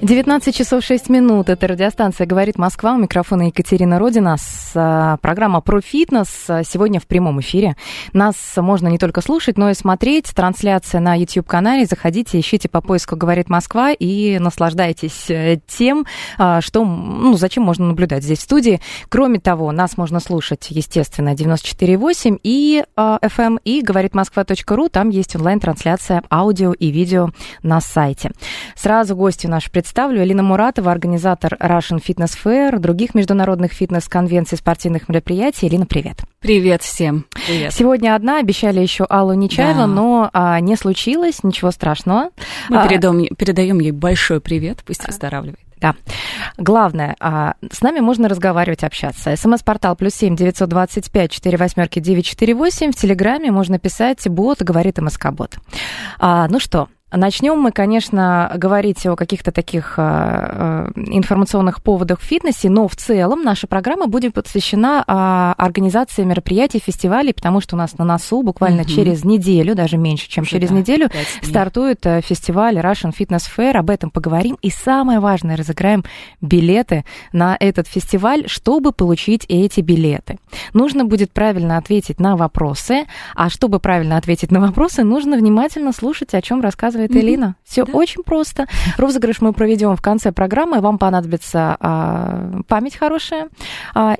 19 часов 6 минут. Это радиостанция «Говорит Москва». У микрофона Екатерина Родина. Программа «Про фитнес» сегодня в прямом эфире. Нас можно не только слушать, но и смотреть. Трансляция на YouTube-канале. Заходите, ищите по поиску «Говорит Москва» и наслаждайтесь тем, что, зачем можно наблюдать здесь в студии. Кроме того, нас можно слушать, естественно, 94.8 и FM, и говоритмосква.ру. Там есть онлайн-трансляция аудио и видео на сайте. Сразу гости наши представлю. Элина Муратова, организатор Russian Fitness Fair, других международных фитнес-конвенций, спортивных мероприятий. Элина, привет. Привет всем. Привет. Сегодня одна, обещали еще Аллу Нечаеву, да. Но не случилось, ничего страшного. Мы передаем ей большой привет, пусть выздоравливает. Да. Главное, с нами можно разговаривать, общаться. СМС-портал +7 925 48 948. В Телеграме можно писать бот, говорит МСК-бот. Ну что, начнем мы, конечно, говорить о каких-то таких информационных поводах в фитнесе, но в целом наша программа будет посвящена организации мероприятий, фестивалей, потому что у нас на носу буквально через неделю, даже меньше, чем через неделю, стартует фестиваль Russian Fitness Fair. Об этом поговорим. И самое важное, разыграем билеты на этот фестиваль. Чтобы получить эти билеты, нужно будет правильно ответить на вопросы. А чтобы правильно ответить на вопросы, нужно внимательно слушать, о чем рассказывает Элина. Все очень просто. Розыгрыш мы проведем в конце программы. Вам понадобится память хорошая.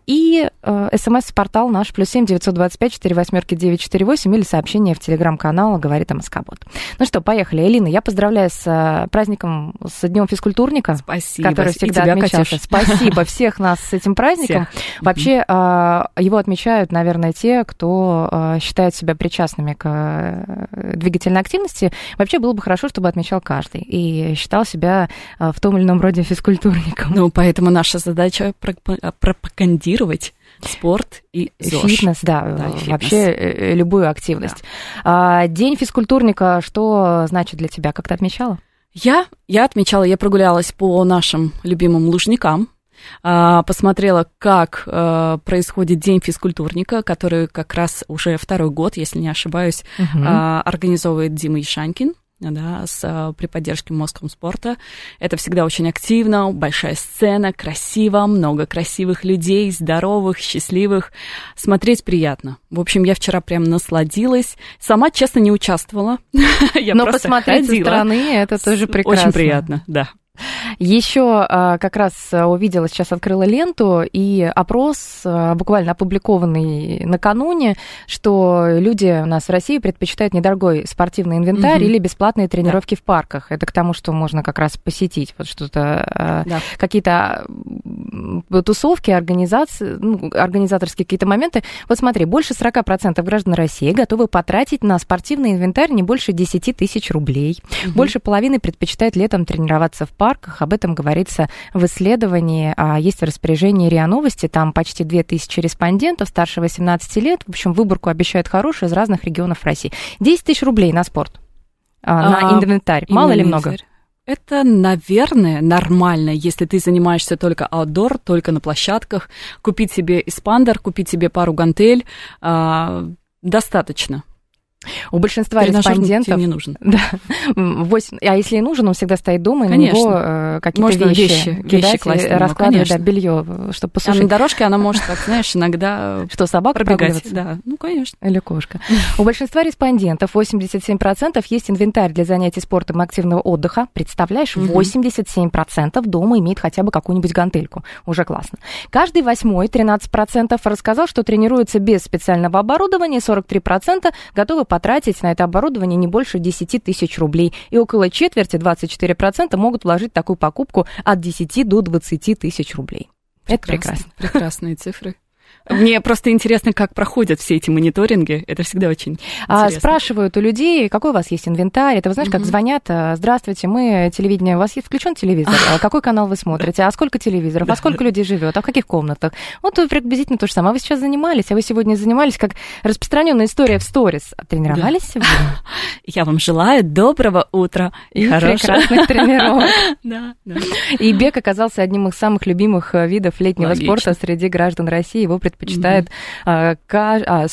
И смс-портал наш +7 925 48 948 или сообщение в телеграм-канал «Говорит МСК-бот». Ну что, поехали. Элина, я поздравляю с праздником, с Днем физкультурника. Спасибо. Который всегда отмечается. Спасибо всех нас с этим праздником. Всех. Вообще его отмечают, наверное, те, кто считают себя причастными к двигательной активности. Вообще было бы хорошо, чтобы отмечал каждый и считал себя в том или ином роде физкультурником. Ну, поэтому наша задача пропагандировать спорт и фитнес, фитнес. Вообще любую активность. Да. День физкультурника, что значит для тебя? Как ты отмечала? Я отмечала, я прогулялась по нашим любимым Лужникам, посмотрела, как происходит День физкультурника, который как раз уже 2-й год, если не ошибаюсь, организовывает Дима Ишаньккин. Да, при поддержке Мосспорта. Это всегда очень активно, большая сцена, красиво, много красивых людей, здоровых, счастливых. Смотреть приятно. В общем, я вчера прям насладилась. Сама, честно, не участвовала. Но посмотреть со стороны, это тоже прекрасно. Очень приятно, да. Еще как раз увидела, сейчас открыла ленту, и опрос, буквально опубликованный накануне, что люди у нас в России предпочитают недорогой спортивный инвентарь или бесплатные тренировки в парках. Это к тому, что можно как раз посетить вот что-то, какие-то тусовки, организаторские какие-то моменты. Вот смотри, больше 40% граждан России готовы потратить на спортивный инвентарь не больше 10 тысяч рублей. Больше половины предпочитают летом тренироваться в парках. Об этом говорится в исследовании. Есть распоряжение РИА Новости. Там почти 2000 респондентов старше 18 лет. В общем, выборку обещают хорошую из разных регионов России. 10 тысяч рублей на спорт, на инвентарь. Мало или много? Это, наверное, нормально, если ты занимаешься только аутдор, только на площадках. Купить себе эспандер, купить себе пару гантель. Достаточно. У большинства респондентов не нужен. Да, 8, а если и нужен, он всегда стоит дома, конечно. И на него какие-то вещи кидать, класть, раскладывать белье, чтобы посушить. А на дорожке она может, так, знаешь, иногда что, собака пробегать? Да, ну, конечно. Или кошка. У большинства респондентов, 87%, есть инвентарь для занятий спортом и активного отдыха. Представляешь, 87% дома имеет хотя бы какую-нибудь гантельку. Уже классно. Каждый 8-й, 13%, рассказал, что тренируется без специального оборудования, 43% готовы потратить на это оборудование не больше 10 тысяч рублей. И около четверти, 24%, могут вложить в такую покупку от 10 до 20 тысяч рублей. Это прекрасно. Прекрасные цифры. Мне просто интересно, как проходят все эти мониторинги. Это всегда очень интересно. Спрашивают у людей, какой у вас есть инвентарь. Это, вы знаешь, как звонят: здравствуйте, мы телевидение. У вас есть включен телевизор? Какой канал вы смотрите? А сколько телевизоров? А сколько людей живет? А в каких комнатах? Вот приблизительно то же самое. А вы сейчас занимались? А вы сегодня занимались, как распространенная история в сторис. Тренировались сегодня? Я вам желаю доброго утра и прекрасных тренировок. И бег оказался одним из самых любимых видов летнего спорта среди граждан России. Его предпочитает 42%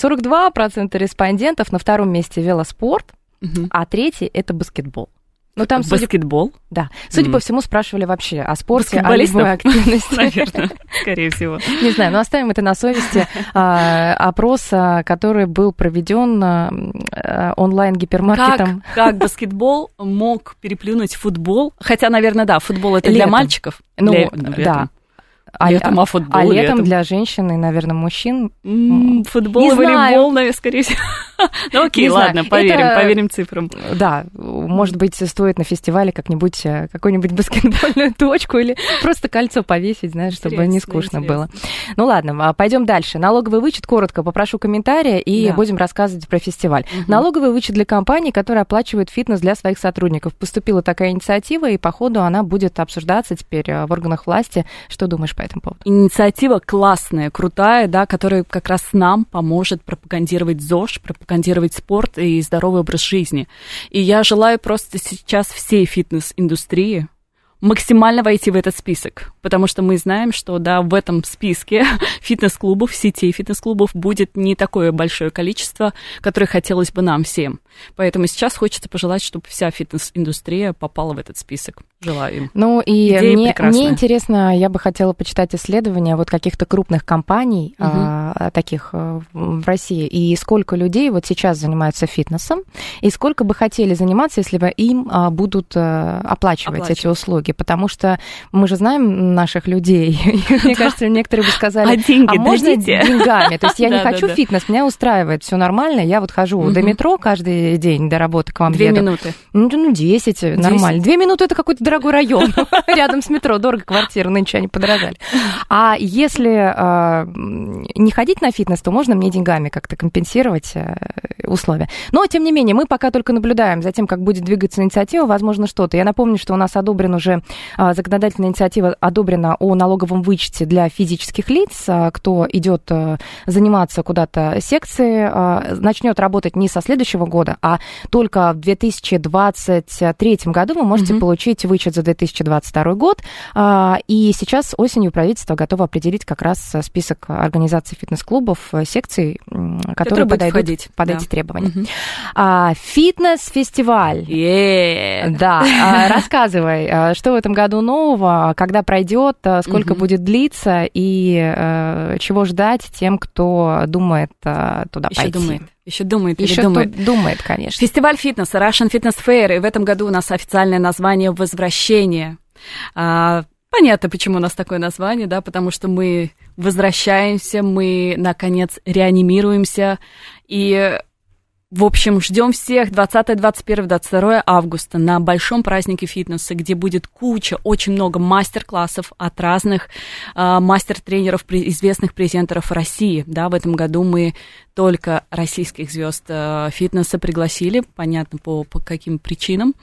респондентов, на втором месте велоспорт, а третий – это баскетбол. Ну, там, судя... Баскетбол? Да. Судя по всему, спрашивали вообще о спорте, о любой активности. Наверное, скорее всего. Не знаю, но оставим это на совести. Опрос, который был проведен онлайн-гипермаркетом. Как баскетбол мог переплюнуть футбол? Хотя, наверное, да, футбол – это для мальчиков. Ну, да. Летом, футбол, а летом для женщин и, наверное, мужчин? Футбол и волейбол, наверное, скорее всего. Ну окей, ладно, поверим цифрам. Да, может быть, стоит на фестивале как-нибудь какую-нибудь баскетбольную точку или просто кольцо повесить, знаешь, чтобы не скучно было. Ну ладно, пойдем дальше. Налоговый вычет, коротко попрошу комментария и будем рассказывать про фестиваль. Налоговый вычет для компаний, которые оплачивают фитнес для своих сотрудников. Поступила такая инициатива, и, походу, она будет обсуждаться теперь в органах власти. Что думаешь по этому поводу? Инициатива классная, крутая, да, которая как раз нам поможет пропагандировать ЗОЖ, пропагандировать спорт и здоровый образ жизни. И я желаю просто сейчас всей фитнес-индустрии максимально войти в этот список, потому что мы знаем, что да, в этом списке фитнес-клубов, сетей фитнес-клубов будет не такое большое количество, которое хотелось бы нам всем. Поэтому сейчас хочется пожелать, чтобы вся фитнес-индустрия попала в этот список. Желаю им. Ну и мне интересно, я бы хотела почитать исследования вот каких-то крупных компаний, таких в России, и сколько людей вот сейчас занимаются фитнесом, и сколько бы хотели заниматься, если бы им будут оплачивать эти услуги. Потому что мы же знаем наших людей. Мне кажется, некоторые бы сказали, а можно деньгами? То есть я не хочу фитнес, меня устраивает, все нормально, я вот хожу до метро каждый день, до работы к вам еду. 2 минуты. Ну, 10, нормально. 2 минуты – это какой-то дорогой район. Рядом с метро, дорого квартира, нынче они подорожали. А если не ходить на фитнес, то можно мне деньгами как-то компенсировать условия. Но, тем не менее, мы пока только наблюдаем за тем, как будет двигаться инициатива, возможно, что-то. Я напомню, что у нас одобрен уже законодательная инициатива одобрена о налоговом вычете для физических лиц, кто идет заниматься куда-то секции, начнет работать не со следующего года, а только в 2023 году вы можете получить вычет за 2022 год. И сейчас осенью правительство готово определить как раз список организаций фитнес-клубов, секций, которые подойдут под эти требования. Фитнес-фестиваль. Да, рассказывай, что в этом году нового, когда пройдет, сколько будет длиться и чего ждать тем, кто думает туда пойти. Еще думает, конечно. Фестиваль фитнеса Russian Fitness Fair, и в этом году у нас официальное название «Возвращение». Понятно, почему у нас такое название, да, потому что мы возвращаемся, мы, наконец, реанимируемся и... В общем, ждем всех 20, 21, 22 августа на большом празднике фитнеса, где будет куча, очень много мастер-классов от разных мастер-тренеров, известных презентеров России. Да, в этом году мы только российских звезд фитнеса пригласили, понятно, по каким причинам.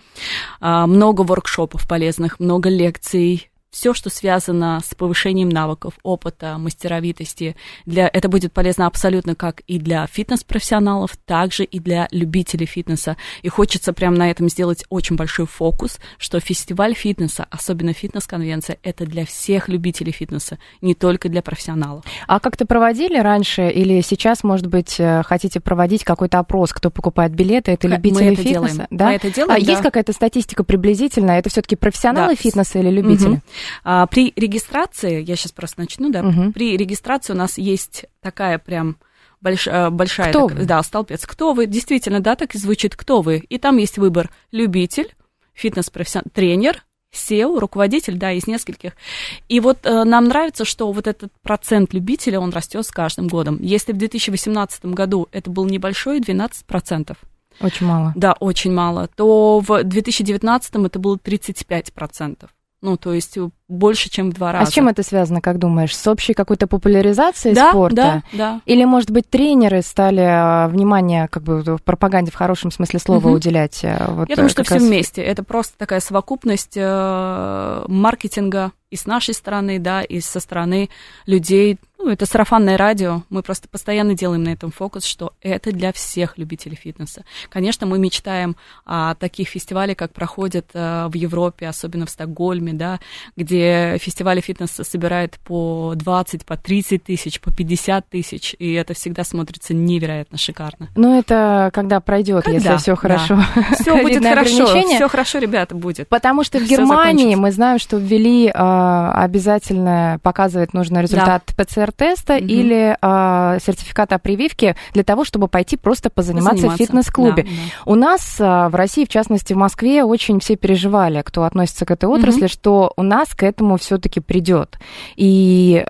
Много воркшопов полезных, много лекций. Все, что связано с повышением навыков, опыта, мастеровитости, это будет полезно абсолютно как и для фитнес-профессионалов, также и для любителей фитнеса. И хочется прямо на этом сделать очень большой фокус, что фестиваль фитнеса, особенно фитнес-конвенция, это для всех любителей фитнеса, не только для профессионалов. А как-то проводили раньше или сейчас, может быть, хотите проводить какой-то опрос, кто покупает билеты, это любители фитнеса? Да? Мы это делаем, да. Есть какая-то статистика приблизительная? Это все-таки профессионалы фитнеса или любители? При регистрации, я сейчас просто начну, да, при регистрации у нас есть такая прям большая... Кто вы? Да, столпец. Кто вы? Действительно, да, так и звучит, кто вы. И там есть выбор любитель, фитнес-профессионал, тренер, SEO, руководитель, да, из нескольких. И вот нам нравится, что вот этот процент любителя, он растет с каждым годом. Если в 2018 году это был небольшой, 12%. Очень мало. Да, очень мало. То в 2019 это было 35%. Ну, то есть больше, чем в 2 раза. А с чем это связано, как думаешь? С общей какой-то популяризацией спорта? Да. Или, может быть, тренеры стали внимание как бы в пропаганде в хорошем смысле слова уделять? Вот, я думаю, что все вместе. Это просто такая совокупность маркетинга и с нашей стороны, да, и со стороны людей. Ну, это сарафанное радио. Мы просто постоянно делаем на этом фокус, что это для всех любителей фитнеса. Конечно, мы мечтаем о таких фестивалях, как проходят в Европе, особенно в Стокгольме, да, где фестивали фитнеса собирают по 20, по 30 тысяч, по 50 тысяч, и это всегда смотрится невероятно шикарно. Ну, это когда пройдет, если все хорошо. Да. Все будет хорошо, все хорошо, ребята, будет. Потому что в Германии мы знаем, что ввели обязательно показывать нужный результат ПЦР-теста или сертификат о прививке для того, чтобы пойти просто позаниматься. В фитнес-клубе. У нас в России, в частности, в Москве, очень все переживали, кто относится к этой отрасли, что у нас к этому все-таки придет. И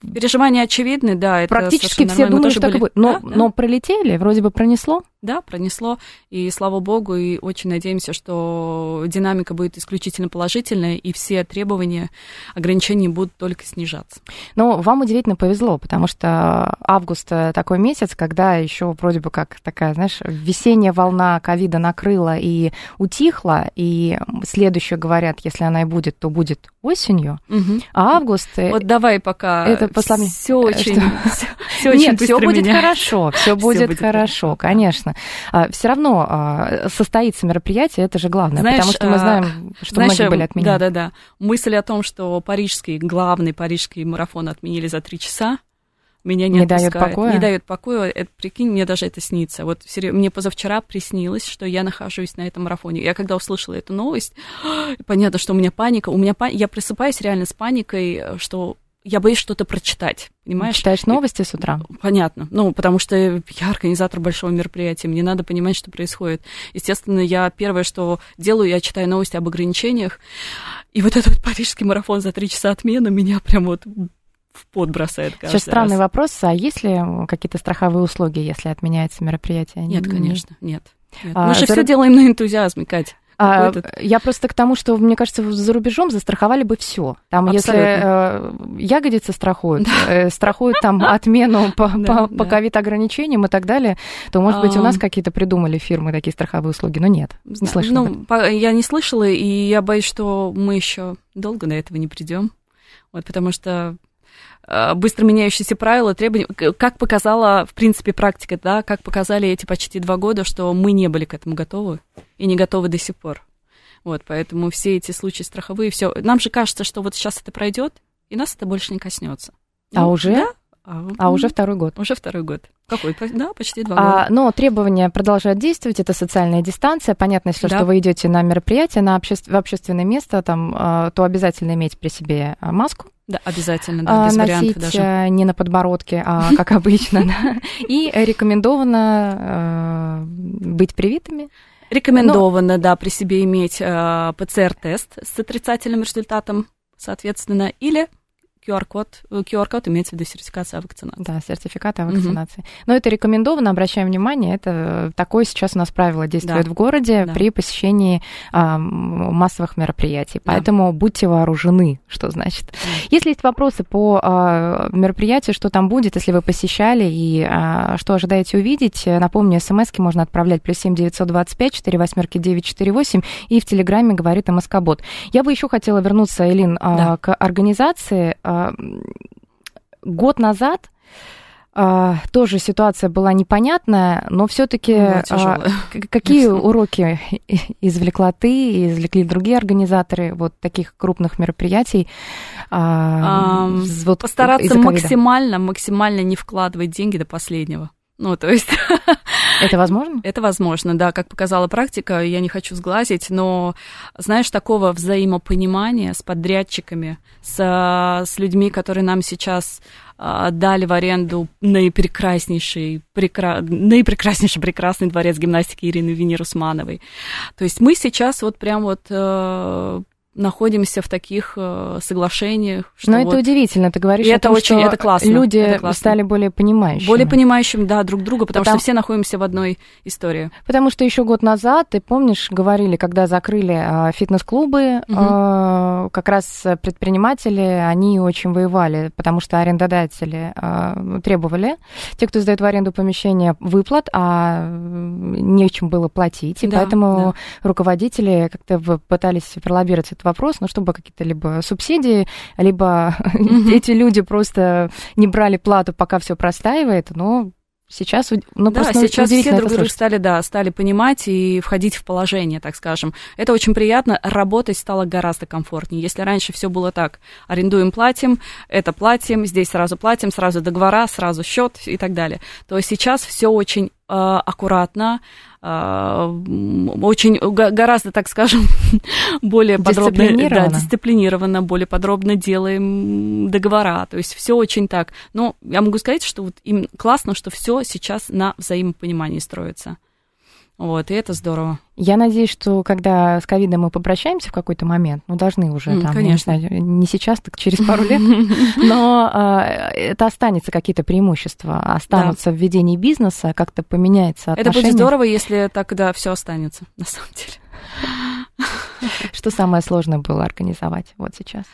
переживания очевидны, да. Это практически все думают, что так и будет. Но пролетели, вроде бы пронесло. Да, пронесло, и слава богу, и очень надеемся, что динамика будет исключительно положительная, и все требования, ограничения будут только снижаться. Но вам удивительно повезло, потому что август такой месяц, когда еще вроде бы как такая, знаешь, весенняя волна ковида накрыла и утихла, и следующее, говорят, если она и будет, то будет осенью, а август... Вот давай пока... Это послание. Все очень... Нет, все будет хорошо, все будет хорошо, конечно. Все равно состоится мероприятие, это же главное, знаешь, потому что мы знаем, что многие были отменены. Да. Мысль о том, что главный парижский марафон отменили за 3 часа, меня не отпускает. Не дает покоя. Это, прикинь, мне даже это снится. Вот мне позавчера приснилось, что я нахожусь на этом марафоне. Я когда услышала эту новость, понятно, что у меня паника. Я просыпаюсь реально с паникой, что... Я боюсь что-то прочитать, понимаешь? Читаешь новости с утра? Понятно. Ну, потому что я организатор большого мероприятия, мне надо понимать, что происходит. Естественно, я первое, что делаю, я читаю новости об ограничениях. И вот этот парижский марафон за 3 часа отмены меня прям вот в пот бросает каждый раз. Сейчас странный вопрос, а есть ли какие-то страховые услуги, если отменяется мероприятие? Нет, конечно, нет. Мы же все делаем на энтузиазме, Кать. Я просто к тому, что, мне кажется, за рубежом застраховали бы все. Там, если ягодицы страхуют, страхуют там отмену по ковид-ограничениям и так далее, то, может быть, у нас какие-то придумали фирмы такие страховые услуги, но нет, не слышно. Я не слышала, и я боюсь, что мы еще долго до этого не придем, вот, потому что быстро меняющиеся правила, требования, как показала, в принципе, практика, да, как показали эти почти 2 года, что мы не были к этому готовы и не готовы до сих пор. Вот, поэтому все эти случаи страховые, все. Нам же кажется, что вот сейчас это пройдет, и нас это больше не коснется. Уже? Да? Уже 2-й год. Уже 2-й год. Какой? Да, почти 2 года. Но требования продолжают действовать, это социальная дистанция. Понятно, если что вы идете на мероприятие, в общественное место, там, то обязательно иметь при себе маску. Да, обязательно, да, без вариантов даже. Носить не на подбородке, а как обычно. И рекомендовано быть привитыми. Рекомендовано, да, при себе иметь ПЦР-тест с отрицательным результатом, соответственно, или... QR-код имеется в виду сертификация о вакцинации. Да, сертификат о вакцинации. Но это рекомендовано, обращаем внимание, это такое сейчас у нас правило действует в городе при посещении массовых мероприятий. Поэтому будьте вооружены, что значит. Если есть вопросы по мероприятию, что там будет, если вы посещали и что ожидаете увидеть, напомню, смс-ки можно отправлять +7 925 48 948 и в Телеграме говорит МСК-бот. Я бы еще хотела вернуться, Элин, к организации. Год назад тоже ситуация была непонятная, но все-таки какие уроки извлекла ты, извлекли другие организаторы вот таких крупных мероприятий? Постараться максимально не вкладывать деньги до последнего. Ну, то есть... Это возможно? Это возможно, да. Как показала практика, я не хочу сглазить, но, знаешь, такого взаимопонимания с подрядчиками, с людьми, которые нам сейчас дали в аренду наипрекраснейший прекрасный дворец гимнастики Ирины Винер-Усмановой. То есть мы сейчас вот прям вот находимся в таких соглашениях. Но это удивительно, ты говоришь о том, что люди стали более понимающими. Более понимающими, да, друг друга, потому что все находимся в одной истории. Потому что еще год назад, ты помнишь, говорили, когда закрыли фитнес-клубы, угу. Как раз предприниматели, они очень воевали, потому что арендодатели требовали, те, кто сдает в аренду помещение, выплат, а нечем было платить, и да, поэтому да. руководители как-то пытались пролоббировать этот вопрос, но чтобы какие-то либо субсидии, либо эти люди просто не брали плату, пока все простаивает, но сейчас, сейчас все друг друга стали понимать и входить в положение, так скажем. Это очень приятно, работать стало гораздо комфортнее. Если раньше все было так, арендуем, платим, это платим, здесь сразу платим, сразу договора, сразу счет и так далее, то сейчас все очень аккуратно, очень гораздо, так скажем, более дисциплинированно. Дисциплинированно, более подробно делаем договора. То есть все очень так. Но я могу сказать, что вот им классно, что все сейчас на взаимопонимании строится. Вот, и это здорово. Я надеюсь, что когда с ковидом мы попрощаемся в какой-то момент, должны уже, конечно, не сейчас, так через пару лет, но это останется, какие-то преимущества останутся в ведении бизнеса, как-то поменяется отношение. Это будет здорово, если тогда все останется, на самом деле. Что самое сложное было организовать вот сейчас?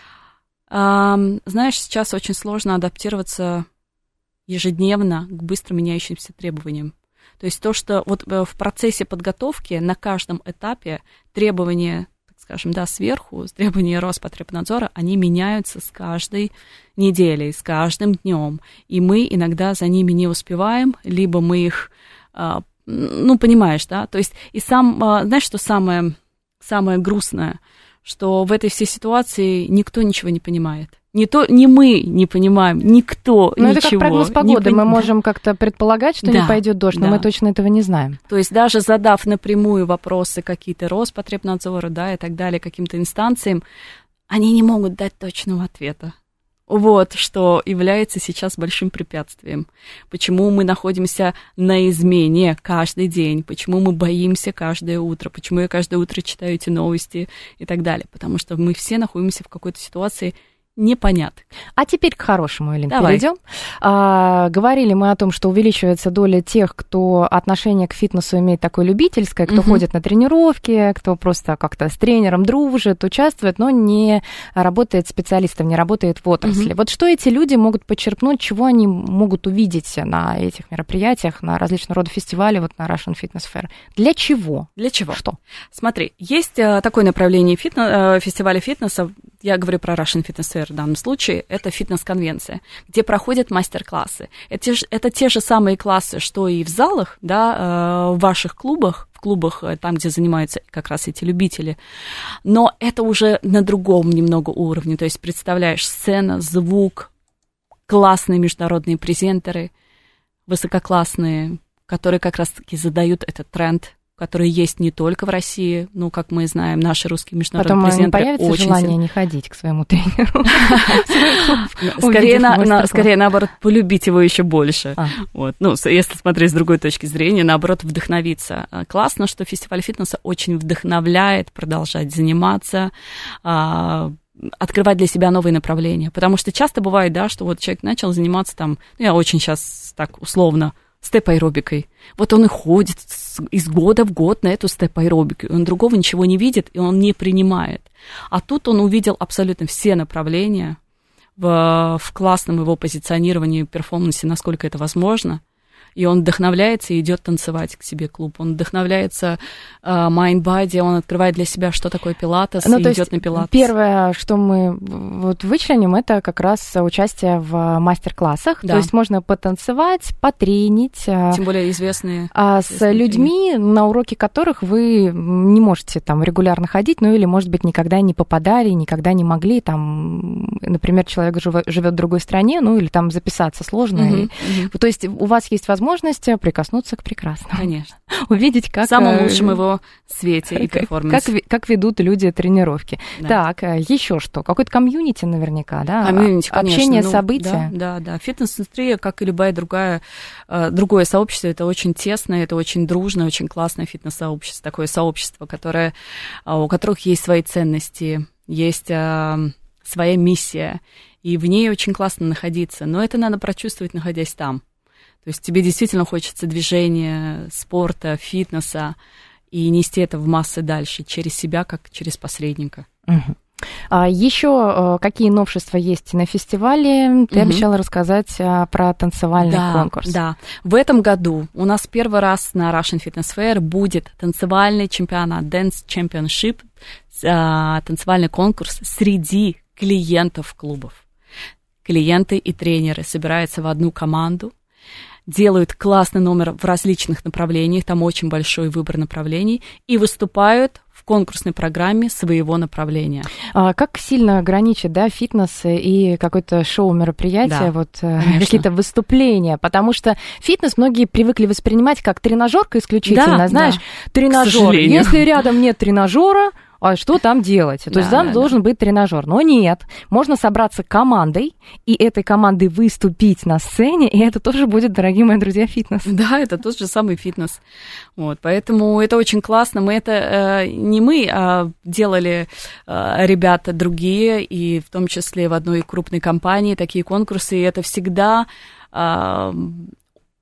Знаешь, сейчас очень сложно адаптироваться ежедневно к быстро меняющимся требованиям. То есть то, что вот в процессе подготовки на каждом этапе требования, так скажем, сверху, требования Роспотребнадзора, они меняются с каждой неделей, с каждым днем. И мы иногда за ними не успеваем, либо мы их, понимаешь, да? То есть и знаешь, что самое грустное, что в этой всей ситуации никто ничего не понимает. Не мы не понимаем, никто ничего. Это как прогноз погоды, мы можем как-то предполагать, что не пойдет дождь, но мы точно этого не знаем. То есть даже задав напрямую вопросы какие-то Роспотребнадзору, и так далее, каким-то инстанциям, они не могут дать точного ответа. Вот что является сейчас большим препятствием. Почему мы находимся на измене каждый день, почему мы боимся каждое утро, почему я каждое утро читаю эти новости и так далее. Потому что мы все находимся в какой-то ситуации непонятно. А теперь к хорошему, Элина, перейдем. Говорили мы о том, что увеличивается доля тех, кто отношение к фитнесу имеет такое любительское, кто ходит на тренировки, кто просто как-то с тренером дружит, участвует, но не работает специалистом, не работает в отрасли. Вот что эти люди могут почерпнуть, чего они могут увидеть на этих мероприятиях, на различного рода фестивалях, вот на Russian Fitness Fair? Для чего? Для чего? Что? Смотри, есть такое направление фестиваля фитнеса, я говорю про Russian Fitness Fair, в данном случае, это фитнес-конвенция, где проходят мастер-классы. Это те же самые классы, что и в залах, в ваших клубах, в клубах, там, где занимаются как раз эти любители. Но это уже на другом немного уровне. То есть, представляешь, сцена, звук, классные международные презентеры, высококлассные, которые как раз-таки задают этот тренд, которые есть не только в России, как мы знаем, наши русские международные презентеры. Потом появится желание не ходить к своему тренеру. Скорее, наоборот, полюбить его еще больше. Если смотреть с другой точки зрения, наоборот, вдохновиться. Классно, что фестиваль фитнеса очень вдохновляет продолжать заниматься, открывать для себя новые направления. Потому что часто бывает, что вот человек начал заниматься там, я очень сейчас так условно, степ-аэробикой. Вот он и ходит из года в год на эту степ-аэробику. Он другого ничего не видит, и он не принимает. А тут он увидел абсолютно все направления в классном его позиционировании, перформансе, насколько это возможно. И он вдохновляется и идет танцевать к себе клуб. Он вдохновляется майндбади, он открывает для себя, что такое пилатес, и идет на пилатес. Первое, что мы вычленим, это как раз участие в мастер-классах. Да. То есть можно потанцевать, потренить. Тем более известные. С людьми, на уроки которых вы не можете там регулярно ходить, или, может быть, никогда не попадали, никогда не могли. Например, человек живет в другой стране, или там записаться сложно. То есть у вас есть возможность возможность прикоснуться к прекрасному. Конечно. Увидеть, как... В самом лучшем его свете и перформансе. Как ведут люди тренировки. Да. Так, еще что? Какое-то комьюнити наверняка, да? Комьюнити, конечно. Общение, события. Да. Фитнес-индустрия, как и любая другое сообщество, это очень тесное, это очень дружное, очень классное фитнес-сообщество. Такое сообщество, у которых есть свои ценности, есть своя миссия, и в ней очень классно находиться. Но это надо прочувствовать, находясь там. То есть тебе действительно хочется движения, спорта, фитнеса, и нести это в массы дальше, через себя, как через посредника. Угу. Еще какие новшества есть на фестивале? Ты обещала рассказать про танцевальный конкурс. Да, в этом году у нас первый раз на Russian Fitness Fair будет танцевальный чемпионат, Dance Championship, танцевальный конкурс среди клиентов клубов. Клиенты и тренеры собираются в одну команду, делают классный номер в различных направлениях, там очень большой выбор направлений, и выступают в конкурсной программе своего направления. Как сильно граничит, фитнес и какое-то шоу-мероприятие, какие-то выступления? Потому что фитнес многие привыкли воспринимать как тренажерка исключительно, тренажер. Если рядом нет тренажера, а что там делать? То есть там должен быть тренажер. Но нет, можно собраться командой, и этой командой выступить на сцене, и это тоже будет, дорогие мои друзья, фитнес. Да, это тот же самый фитнес. Поэтому это очень классно. Мы это не мы, а делали ребята другие, и в том числе в одной крупной компании такие конкурсы, и это всегда...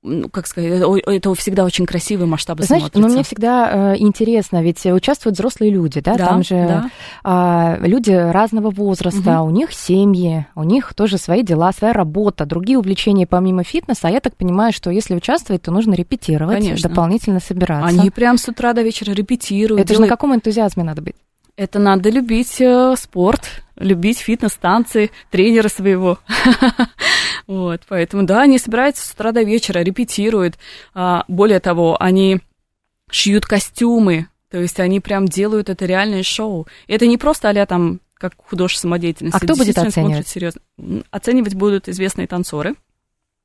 это всегда очень красивые масштабы смотрятся. Но мне всегда интересно, ведь участвуют взрослые люди, там же люди разного возраста, у них семьи, у них тоже свои дела, своя работа, другие увлечения помимо фитнеса, а я так понимаю, что если участвовать, то нужно репетировать, дополнительно собираться. Они прям с утра до вечера репетируют. Это же на каком энтузиазме надо быть? Это надо любить спорт, любить фитнес, танцы, тренера своего. Поэтому, они собираются с утра до вечера, репетируют. Более того, они шьют костюмы, то есть они прям делают это реальное шоу. Это не просто а-ля там, как художественная самодеятельность. А кто будет оценивать? Серьезно. Оценивать будут известные танцоры.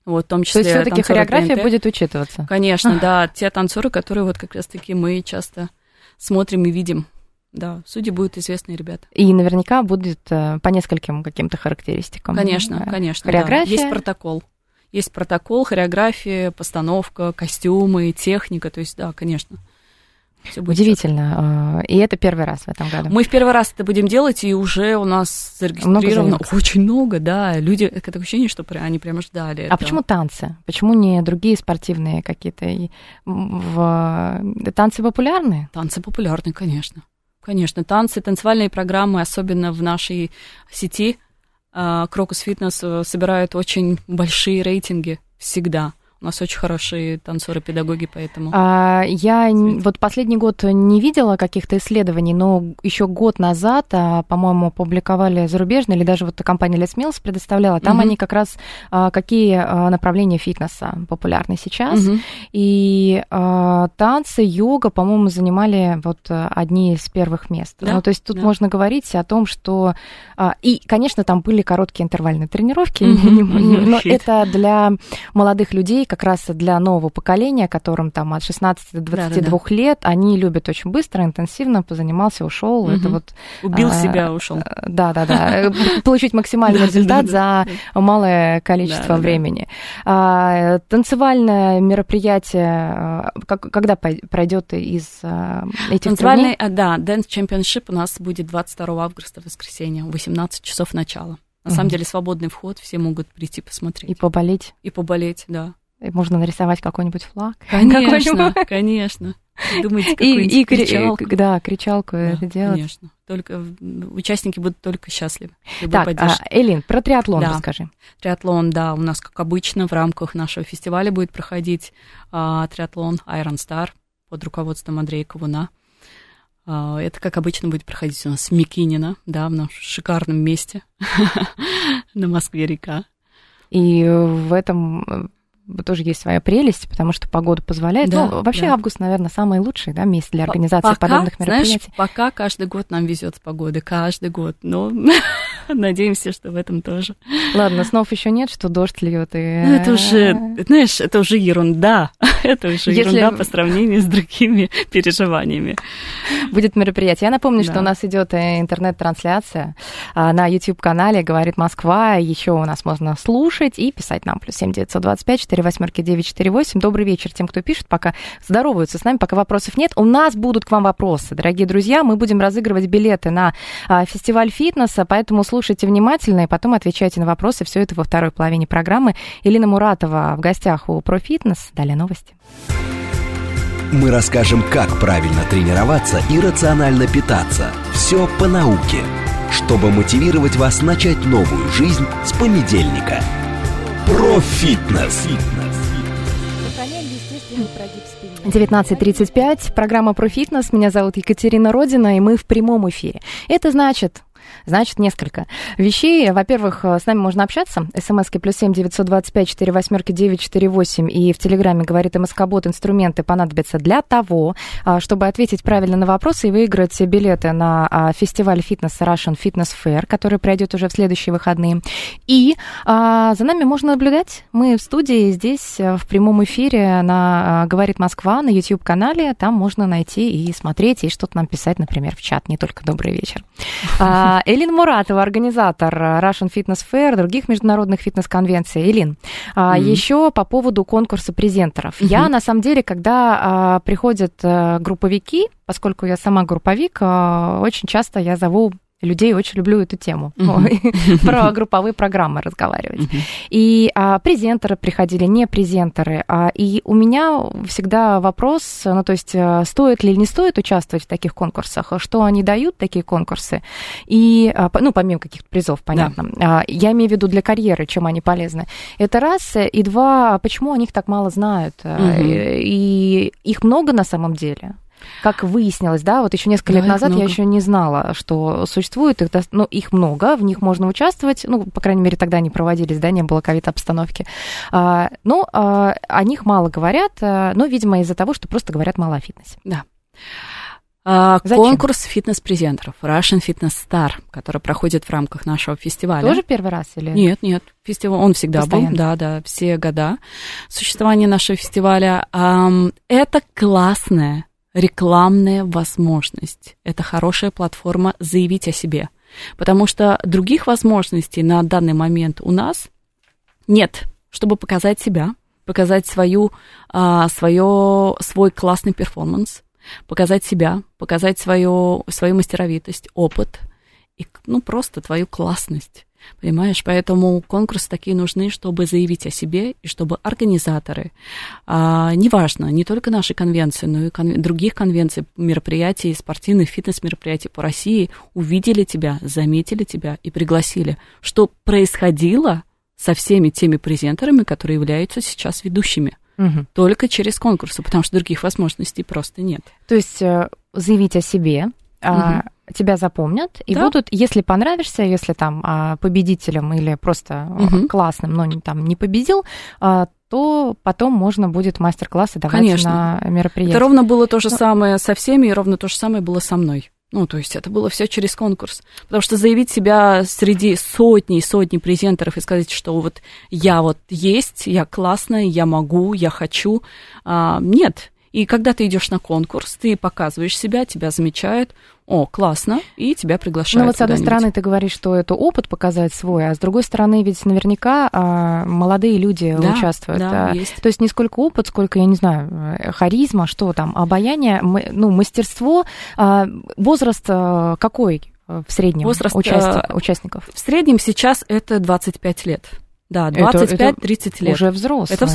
В том числе. То есть все-таки хореография будет учитываться? Конечно, те танцоры, которые как раз-таки мы часто смотрим и видим. Да, судьи будут известные ребята. И наверняка будет по нескольким каким-то характеристикам. Конечно. Хореография. Да. Есть протокол, хореография, постановка, костюмы, техника. То есть, конечно. Удивительно. И это первый раз в этом году. Мы в первый раз это будем делать, и уже у нас зарегистрировано очень много, Люди, это ощущение, что они прямо ждали этого. А почему танцы? Почему не другие спортивные какие-то? Танцы популярны? Танцы популярны, конечно. Конечно, танцы, танцевальные программы, особенно в нашей сети, Крокус Фитнес собирают очень большие рейтинги всегда. У нас очень хорошие танцоры-педагоги, поэтому... Я последний год не видела каких-то исследований, но еще год назад, по-моему, публиковали зарубежные, или даже компания Les Mills предоставляла, там они как раз какие направления фитнеса популярны сейчас. И танцы, йога, по-моему, занимали одни из первых мест. Да? То есть тут можно говорить о том, что... И, конечно, там были короткие интервальные тренировки, но это для молодых людей, как раз для нового поколения, которым там от 16 до 22 лет, они любят очень быстро, интенсивно, позанимался, ушел. Это убил себя, ушел. Да. Получить максимальный результат за малое количество времени. Танцевальное мероприятие, когда пройдет из этих дней? Dance Championship у нас будет 22 августа, воскресенье, 18 часов начало. На самом деле свободный вход, все могут прийти посмотреть. И поболеть. Да. Можно нарисовать какой-нибудь флаг. Конечно. Думаете, какую-нибудь кричалку. Кричалку это делать. Конечно. Участники будут только счастливы. Так, Элин, про триатлон расскажи. Триатлон, у нас, как обычно, в рамках нашего фестиваля будет проходить триатлон Iron Star под руководством Андрея Ковуна. Это, как обычно, будет проходить у нас в Микинино, в нашем шикарном месте на Москве-река. И в этом... тоже есть своя прелесть, потому что погода позволяет. Август, наверное, самый лучший месяц для организации подобных мероприятий. Пока каждый год нам везет с погодой, но Надеемся, что в этом тоже. Ладно, снов еще нет, что дождь льет. Ну, это уже, знаешь, это уже ерунда. Это уже ерунда по сравнению с другими переживаниями. Будет мероприятие. Я напомню, что у нас идет интернет-трансляция на YouTube-канале «Говорит Москва». Еще у нас можно слушать и писать нам. +7 925 48 948. Добрый вечер тем, кто пишет, пока здороваются с нами, пока вопросов нет. У нас будут к вам вопросы, дорогие друзья. Мы будем разыгрывать билеты на фестиваль фитнеса, поэтому слушайте внимательно и потом отвечайте на вопросы. Все это во второй половине программы. Элина Муратова в гостях у «Профитнес». Далее новости. Мы расскажем, как правильно тренироваться и рационально питаться. Все по науке, чтобы мотивировать вас начать новую жизнь с понедельника. «Профитнес». 19:35. Программа «Профитнес». Меня зовут Екатерина Родина, и мы в прямом эфире. Это значит, несколько вещей. Во-первых, с нами можно общаться. СМСки +7 925 48 948. И в Телеграме «Говорит МСК-бот». Инструменты понадобятся для того, чтобы ответить правильно на вопросы и выиграть билеты на фестиваль фитнеса Russian Fitness Fair, который пройдет уже в следующие выходные. И за нами можно наблюдать. Мы в студии здесь в прямом эфире на «Говорит Москва», на YouTube-канале. Там можно найти и смотреть, и что-то нам писать, например, в чат. Не только «Добрый вечер». Элина Муратова, организатор Russian Fitness Fair, других международных фитнес-конвенций. Элин, еще по поводу конкурса презентеров. Я, на самом деле, когда приходят групповики, поскольку я сама групповик, очень часто я зову людей, очень люблю эту тему, про групповые программы разговаривать. И презентеры приходили, не презентеры. И у меня всегда вопрос, ну, то есть стоит ли или не стоит участвовать в таких конкурсах, что они дают, такие конкурсы, и, ну, помимо каких-то призов, понятно. Да. Я имею в виду для карьеры, чем они полезны. Это раз, и два, почему о них так мало знают. И их много на самом деле. Как выяснилось, да, вот еще несколько лет назад я еще не знала, что существует, их много, в них можно участвовать, ну, по крайней мере, тогда они проводились, да, не было ковид-обстановки, но о них мало говорят, но, видимо, из-за того, что просто говорят мало о фитнесе. Да. Конкурс фитнес-презентеров Russian Fitness Star, который проходит в рамках нашего фестиваля. Тоже первый раз или? Нет, фестиваль, он всегда был, да, все года существования нашего фестиваля. Это классное. Рекламная возможность. Это хорошая платформа заявить о себе. Потому что других возможностей на данный момент у нас нет, чтобы показать себя, показать свой классный перформанс, показать себя, показать свою мастеровитость, опыт и, ну, просто твою классность. Понимаешь? Поэтому конкурсы такие нужны, чтобы заявить о себе и чтобы организаторы, неважно, не только наши конвенции, но и других конвенций, мероприятий, спортивных фитнес-мероприятий по России, увидели тебя, заметили тебя и пригласили. Что происходило со всеми теми презентерами, которые являются сейчас ведущими. Угу. Только через конкурсы, потому что других возможностей просто нет. То есть заявить о себе... тебя запомнят и будут, если понравишься, если там победителем или просто классным, но не победил, то потом можно будет мастер-классы давать на мероприятии. Это ровно было то же самое со всеми, и ровно то же самое было со мной. Ну, то есть это было все через конкурс. Потому что заявить себя среди сотни и сотни презентеров и сказать, что вот я вот есть, я классная, я могу, я хочу, нет. И когда ты идешь на конкурс, ты показываешь себя, тебя замечают, о, классно, и тебя приглашают. Ну вот с одной стороны ты говоришь, что это опыт показать свой, а с другой стороны ведь наверняка молодые люди участвуют. Да, есть. То есть не сколько опыт, сколько, я не знаю, харизма, что там, обаяние, мастерство, возраст какой в среднем возраст, участников? В среднем сейчас это 25 лет. Да, 25-30 лет. Уже взрослые. Это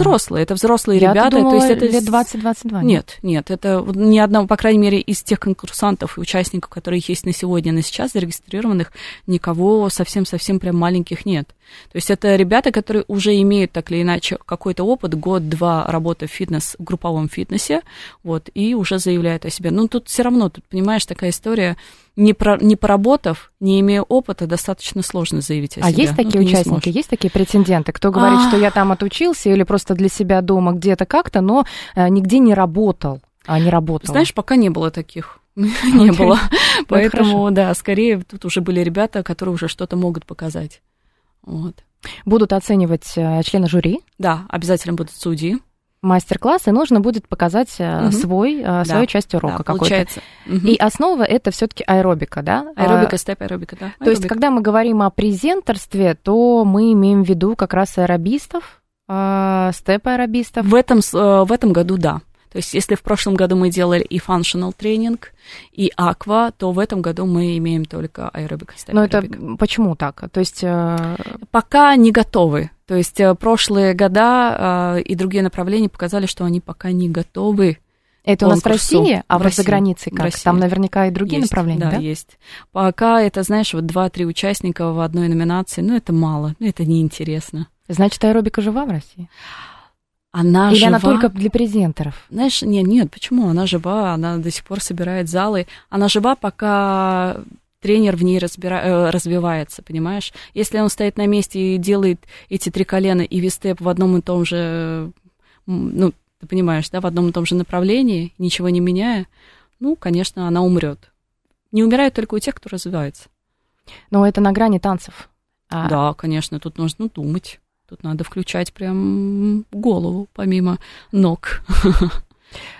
взрослые я-то ребята. Думала, то есть это лет 20-22. Нет, это ни одного, по крайней мере, из тех конкурсантов и участников, которые есть на сегодня, на сейчас зарегистрированных, никого совсем-совсем прям маленьких нет. То есть это ребята, которые уже имеют так или иначе какой-то опыт, год-два работы в групповом фитнесе, вот, и уже заявляют о себе. Ну, тут все равно, тут, понимаешь, такая история... Не поработав, не имея опыта, достаточно сложно заявить о себе. А есть такие участники, есть такие претенденты, кто говорит, что я там отучился или просто для себя дома где-то как-то, но нигде не работал, а не работал? Знаешь, пока не было таких. не было. Поэтому, да, скорее тут уже были ребята, которые уже что-то могут показать. Вот. Будут оценивать члены жюри? Да, обязательно будут судьи. Мастер-класс, и нужно будет показать свою часть урока, да, какой-то. Получается. И основа это все-таки аэробика, да? Аэробика, степ-аэробика, да. Аэробика. То есть, когда мы говорим о презентерстве, то мы имеем в виду как раз аэробистов, степ-аэробистов. В этом году, да. То есть, если в прошлом году мы делали и functional тренинг, и аква, то в этом году мы имеем только аэробик. Но это почему так? То есть... Пока не готовы. То есть, прошлые года и другие направления показали, что они пока не готовы. Это у нас в России, а вот за границей как? Там наверняка и другие направления, да? Да, есть. Пока это, знаешь, вот 2-3 участника в одной номинации, ну, это мало, ну, это неинтересно. Значит, аэробика жива в России? Она Или жива? Она только для презентеров? Знаешь, нет, почему? Она жива, она до сих пор собирает залы. Она жива, пока тренер в ней развивается, понимаешь? Если он стоит на месте и делает эти три колена и вистеп в одном и том же, ну, ты понимаешь, да, в одном и том же направлении, ничего не меняя, ну, конечно, она умрет. Не умирает только у тех, кто развивается. Но это на грани танцев. Да, конечно, тут нужно думать. Тут надо включать прям голову, помимо ног.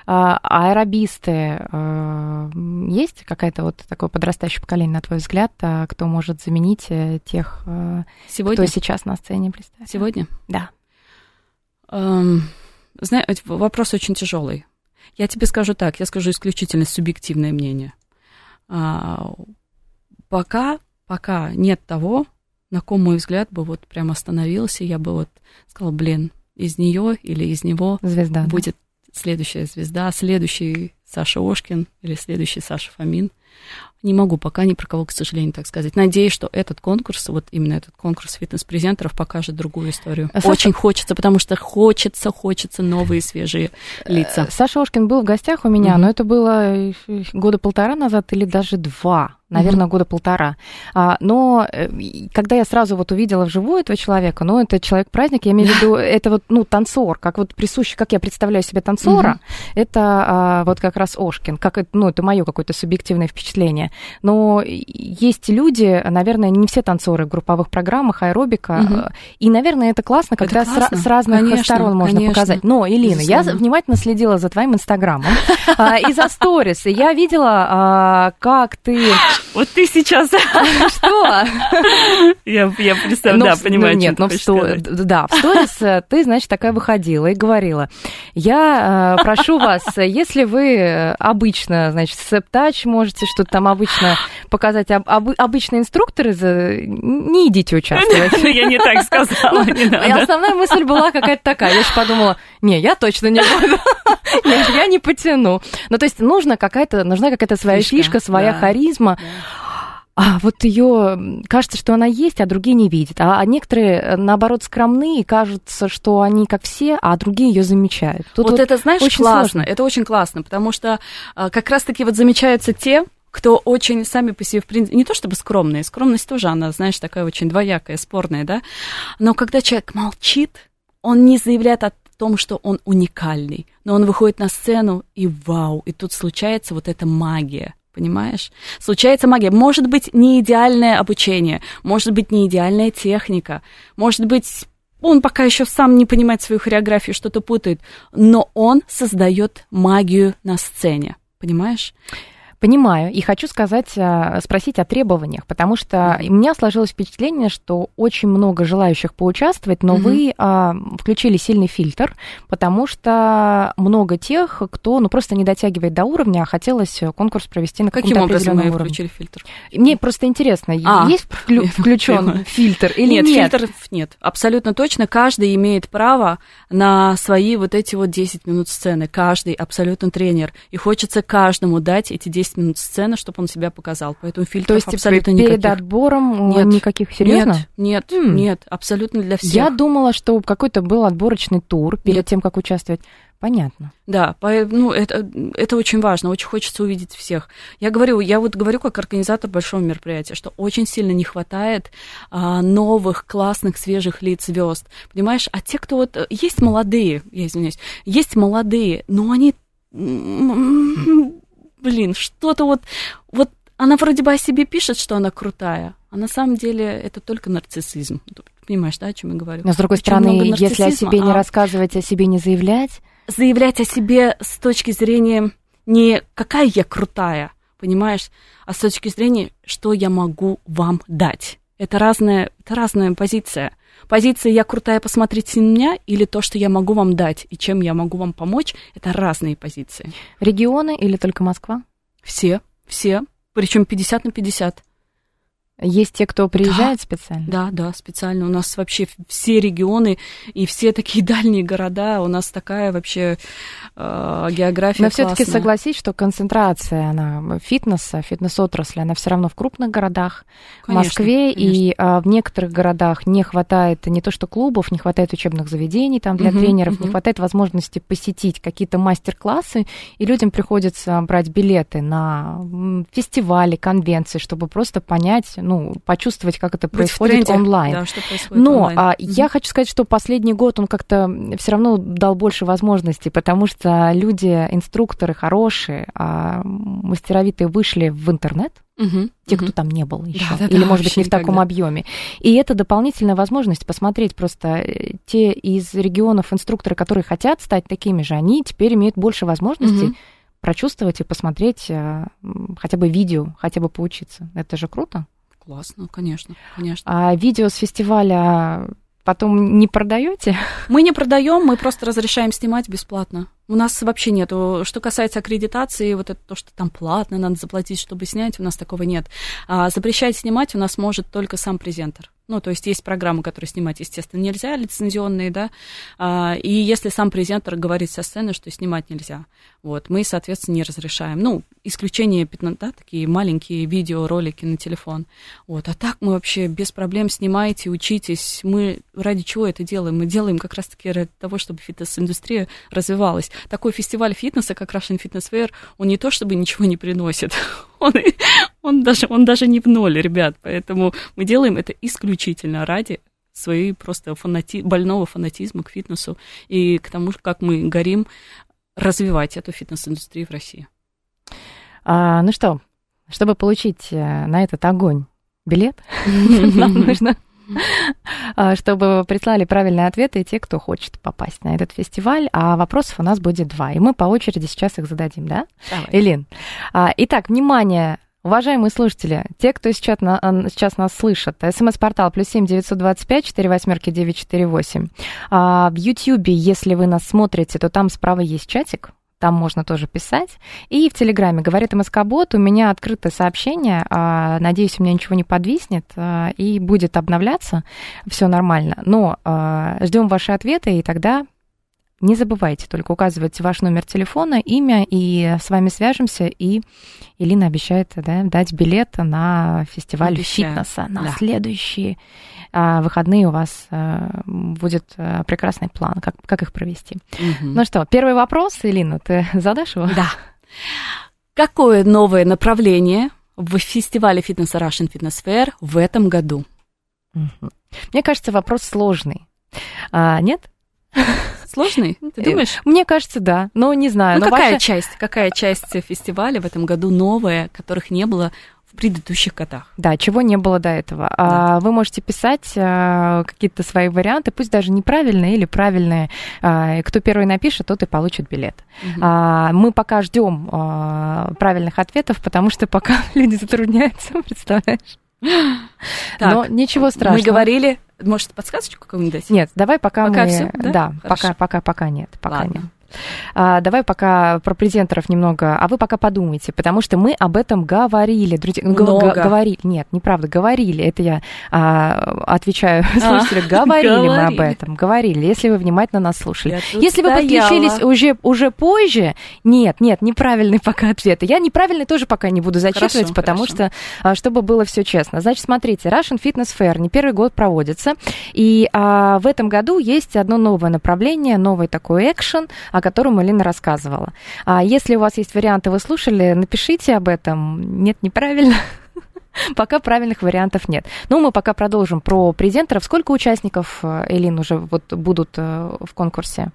Аэробисты. Есть какая-то вот такое подрастающее поколение, на твой взгляд, кто может заменить тех, кто сейчас на сцене представляет? Сегодня? Да. Знаешь, вопрос очень тяжелый. Я тебе скажу так, я скажу исключительно субъективное мнение. Пока нет того, на ком, мой взгляд, бы вот прям остановился, я бы вот сказала, блин, из нее или из него звезда, будет следующая звезда, следующий Саша Ошкин или следующий Саша Фомин. Не могу пока ни про кого, к сожалению, так сказать. Надеюсь, что этот конкурс, вот именно этот конкурс фитнес-презентеров покажет другую историю. Саша... Очень хочется, потому что хочется новые свежие лица. Саша Ошкин был в гостях у меня, но это было года полтора назад или даже 2. Наверное, года полтора. Но когда я сразу вот увидела вживую этого человека, ну, это человек-праздник, я имею в виду, это вот, ну, танцор, как вот присущий, как я представляю себе танцора, это вот как раз Ошкин, как, ну, это мое какое-то субъективное впечатление. Но есть люди, наверное, не все танцоры в групповых программах, аэробика, и, наверное, это классно, когда это классно. С разных сторон можно показать. Но, Элина, я внимательно следила за твоим инстаграмом и за сторис, и я видела, как ты... Вот ты сейчас... Что? Я представляю, да, понимаю, ну, нет, но в сторис ты, значит, такая выходила и говорила, я прошу вас, если вы обычно, значит, сэп-тач можете что-то там обычно показать, обычные инструкторы, не идите участвовать. Я не так сказала, не надо. Основная мысль была какая-то такая, я же подумала, не, я точно не буду, я не потяну. Ну, то есть нужна какая-то своя фишка, своя харизма. А вот ее кажется, что она есть, а другие не видят. А некоторые, наоборот, скромны, и кажется, что они как все, а другие ее замечают. Тут вот это, знаешь, очень классно. Это очень классно, потому что как раз-таки вот замечаются те, кто очень сами по себе, в принципе, не то чтобы скромные, скромность тоже, она, знаешь, такая очень двоякая, спорная, да? Но когда человек молчит, он не заявляет о том, что он уникальный, но он выходит на сцену, и вау, и тут случается вот эта магия. Понимаешь? Случается магия. Может быть, не идеальное обучение, может быть, не идеальная техника, может быть, он пока еще сам не понимает свою хореографию, что-то путает, но он создает магию на сцене. Понимаешь? Понимаю. И хочу спросить о требованиях, потому что у меня сложилось впечатление, что очень много желающих поучаствовать, но вы включили сильный фильтр, потому что много тех, кто, ну, просто не дотягивает до уровня, а хотелось конкурс провести на каком-то определенном уровне. Каким образом вы включили фильтр? Мне просто интересно, есть включен фильтр или нет? Нет, фильтров нет. Абсолютно точно. Каждый имеет право на свои вот эти вот 10 минут сцены. Каждый абсолютно тренер. И хочется каждому дать эти 10 минут сцены, чтобы он себя показал. Поэтому фильтров абсолютно никаких. То есть перед отбором нет никаких? Серьезно? Нет, абсолютно для всех. Я думала, что какой-то был отборочный тур перед тем, как участвовать. Понятно. Да, ну, это очень важно, очень хочется увидеть всех. Я вот говорю как организатор большого мероприятия, что очень сильно не хватает новых, классных, свежих лиц, звезд. Понимаешь? А те, кто вот... Есть молодые, я извиняюсь, но они... блин, что-то вот она вроде бы о себе пишет, что она крутая, а на самом деле это только нарциссизм. Понимаешь, да, о чем я говорю? Но, с другой стороны, если о себе не рассказывать, о себе не заявлять... Заявлять о себе с точки зрения не «какая я крутая», понимаешь, а с точки зрения «что я могу вам дать». Это разная позиция. Позиция «я крутая, посмотрите на меня» или то, что я могу вам дать и чем я могу вам помочь, это разные позиции. Регионы или только Москва? Все, причем 50/50. Есть те, кто приезжает специально? Да, специально. У нас вообще все регионы и все такие дальние города, у нас такая вообще география. Но все-таки согласись, что концентрация фитнес-отрасли, она все равно в крупных городах, конечно, в Москве, конечно. И в некоторых городах не хватает не то что клубов, не хватает учебных заведений там для тренеров, не хватает возможности посетить какие-то мастер-классы, и людям приходится брать билеты на фестивали, конвенции, чтобы просто понять, почувствовать, как это происходит онлайн. Да, что происходит онлайн. Но я хочу сказать, что последний год он как-то все равно дал больше возможностей, потому что люди, инструкторы хорошие, мастеровитые вышли в интернет, те, кто там не был еще, или, может быть, не в таком объеме. И это дополнительная возможность посмотреть просто те из регионов инструкторы, которые хотят стать такими же, они теперь имеют больше возможностей прочувствовать и посмотреть хотя бы видео, хотя бы поучиться. Это же круто. Классно, конечно. А видео с фестиваля потом не продаете? Мы не продаем, мы просто разрешаем снимать бесплатно. У нас вообще нету. Что касается аккредитации, вот это то, что там платно, надо заплатить, чтобы снять, у нас такого нет. А запрещать снимать у нас может только сам презентер. То есть есть программы, которые снимать, естественно, нельзя, лицензионные, да. И если сам презентер говорит со сцены, что снимать нельзя, мы, соответственно, не разрешаем. Исключение 15, да, такие маленькие видеоролики на телефон. А так мы вообще без проблем снимайте, учитесь. Мы ради чего это делаем? Мы делаем как раз-таки ради того, чтобы фитнес-индустрия развивалась. Такой фестиваль фитнеса, как Russian Fitness Fair, он не то чтобы ничего не приносит, он даже не в ноль, ребят. Поэтому мы делаем это исключительно ради своей просто больного фанатизма к фитнесу и к тому, как мы горим развивать эту фитнес-индустрию в России. Чтобы получить на этот огонь билет, нам нужно... чтобы прислали правильные ответы и те, кто хочет попасть на этот фестиваль. А вопросов у нас будет 2, и мы по очереди сейчас их зададим, да? Давай. Элин. Итак, внимание, уважаемые слушатели, те, кто сейчас нас слышит, СМС-портал +7 925 48 948. В Ютьюбе, если вы нас смотрите, то там справа есть чатик, там можно тоже писать. И в Телеграме говорит МСК-бот, у меня открытое сообщение, надеюсь, у меня ничего не подвиснет и будет обновляться, все нормально. Но ждем ваши ответы, и тогда не забывайте только указывать ваш номер телефона, имя, и с вами свяжемся, и Элина обещает дать билет на фестиваль фитнеса на следующие выходные. У вас будет прекрасный план, как их провести. Первый вопрос, Элина, ты задашь его? Да. Какое новое направление в фестивале фитнеса Russian Fitness Fair в этом году? Мне кажется, вопрос сложный. Нет? Сложный? Ты думаешь? Мне кажется, да, но не знаю. Какая часть фестиваля в этом году новая, которых не было в предыдущих годах? Да, чего не было до этого. Да. Вы можете писать какие-то свои варианты, пусть даже неправильные или правильные. Кто первый напишет, тот и получит билет. Мы пока ждем правильных ответов, потому что пока люди затрудняются, представляешь? Но ничего страшного. Мы говорили... Может, подсказочку какую-нибудь дать? Нет, давай пока мы... Всё, да? Да, пока нет. Пока нет. Давай пока про презентеров немного, а вы пока подумайте, потому что мы об этом говорили. Друзья, говорили. Нет, неправда, говорили. Это я отвечаю слушателю. Говорили мы об этом, говорили, если вы внимательно нас слушали. Если вы подключились уже позже, нет, неправильный пока ответ. Я неправильный тоже пока не буду зачитывать, потому что, чтобы было все честно. Значит, смотрите, Russian Fitness Fair не первый год проводится, и в этом году есть одно новое направление, новый такой экшен, о котором Элина рассказывала. Если у вас есть варианты, вы слушали, напишите об этом. Нет, неправильно. Пока правильных вариантов нет. Мы пока продолжим про презентеров. Сколько участников, Элин, уже будут в конкурсе?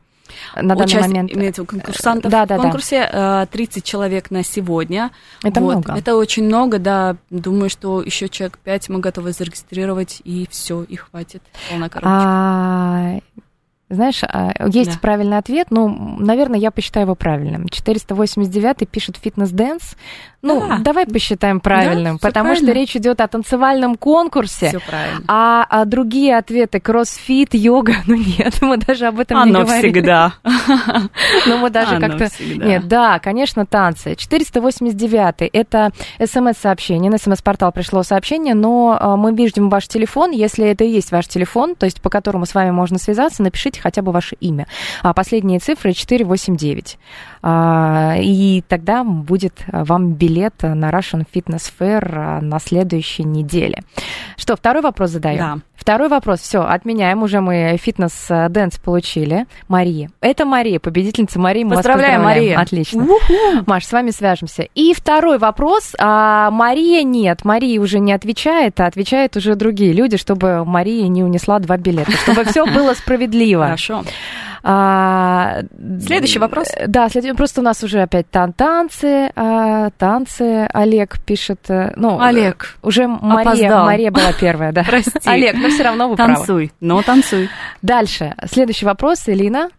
на данный момент? Имеется конкурсантов. Да. В конкурсе 30 человек на сегодня. Это много. Это очень много, да. Думаю, что еще человек 5 мы готовы зарегистрировать, и все, и хватит. Полная коробочка. Знаешь, есть правильный ответ, но, наверное, я посчитаю его правильным. 489-й пишет фитнес-дэнс. Давай посчитаем правильным, потому что речь идет о танцевальном конкурсе. Все правильно. А другие ответы кроссфит, йога, нет, мы даже об этом не говорили. Оно всегда. Но мы даже как-то... Нет, да, конечно, танцы. 489-й, это смс-сообщение. На смс-портал пришло сообщение, но мы видим ваш телефон. Если это и есть ваш телефон, то есть по которому с вами можно связаться, напишите хотя бы ваше имя. Последние цифры 489. И тогда будет вам билет на Russian Fitness Fair на следующей неделе. Что, второй вопрос задаем? Да. Второй вопрос. Все, отменяем. Уже мы фитнес-дэнс получили. Мария. Это Мария, победительница Марии. Поздравляем, Мария. Отлично. Маш, с вами свяжемся. И второй вопрос. Мария нет. Мария уже не отвечает, а отвечают уже другие люди, чтобы Мария не унесла 2 билета. Чтобы все было справедливо. Хорошо. Следующий вопрос. Да, просто у нас уже опять танцы. Олег пишет. Олег. Уже Мария была первая, да. Прости. Олег, но все равно вы правы. Танцуй, но танцуй. Дальше. Следующий вопрос, Элина.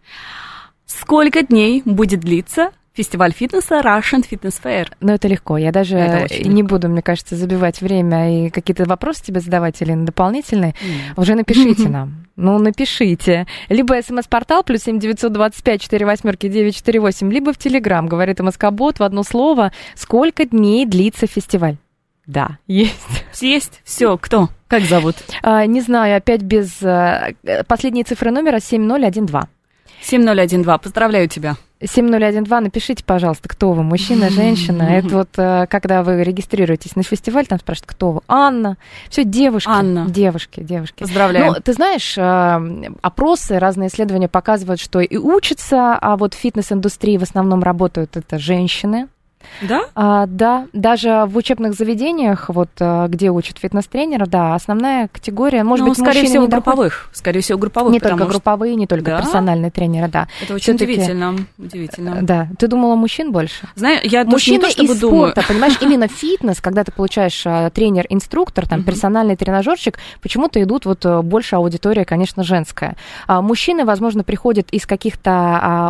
Сколько дней будет длиться фестиваль фитнеса Russian Fitness Fair? Это легко. Я даже не буду, мне кажется, забивать время и какие-то вопросы тебе задавать, Элина, дополнительные. Уже напишите нам. Напишите. Либо смс-портал +7 925 48 948, либо в Телеграм, говорит МСК-бот, в одно слово. Сколько дней длится фестиваль? Да, есть. Есть? Все, кто? Как зовут? Не знаю, опять без... Последние цифры номера 7012. 7012, поздравляю тебя. 7012, напишите, пожалуйста, кто вы, мужчина, женщина. Это когда вы регистрируетесь на фестиваль, там спрашивают, кто вы. Анна. Все, девушки. Анна. Девушки. Поздравляю. Ты знаешь, опросы, разные исследования показывают, что и учатся, а вот в фитнес-индустрии в основном работают это женщины. Да? Да, даже в учебных заведениях, где учат фитнес-тренера, основная категория, может быть, скорее всего, групповых. Не только групповые, не только персональные тренеры, да. Это очень удивительно. Да. Ты думала, мужчин больше? Знаю, я мужчины не то, чтобы из думаю. Спорта, понимаешь, именно фитнес, когда ты получаешь тренер-инструктор, персональный тренажерщик, почему-то идут больше аудитория, конечно, женская. Мужчины, возможно, приходят из каких-то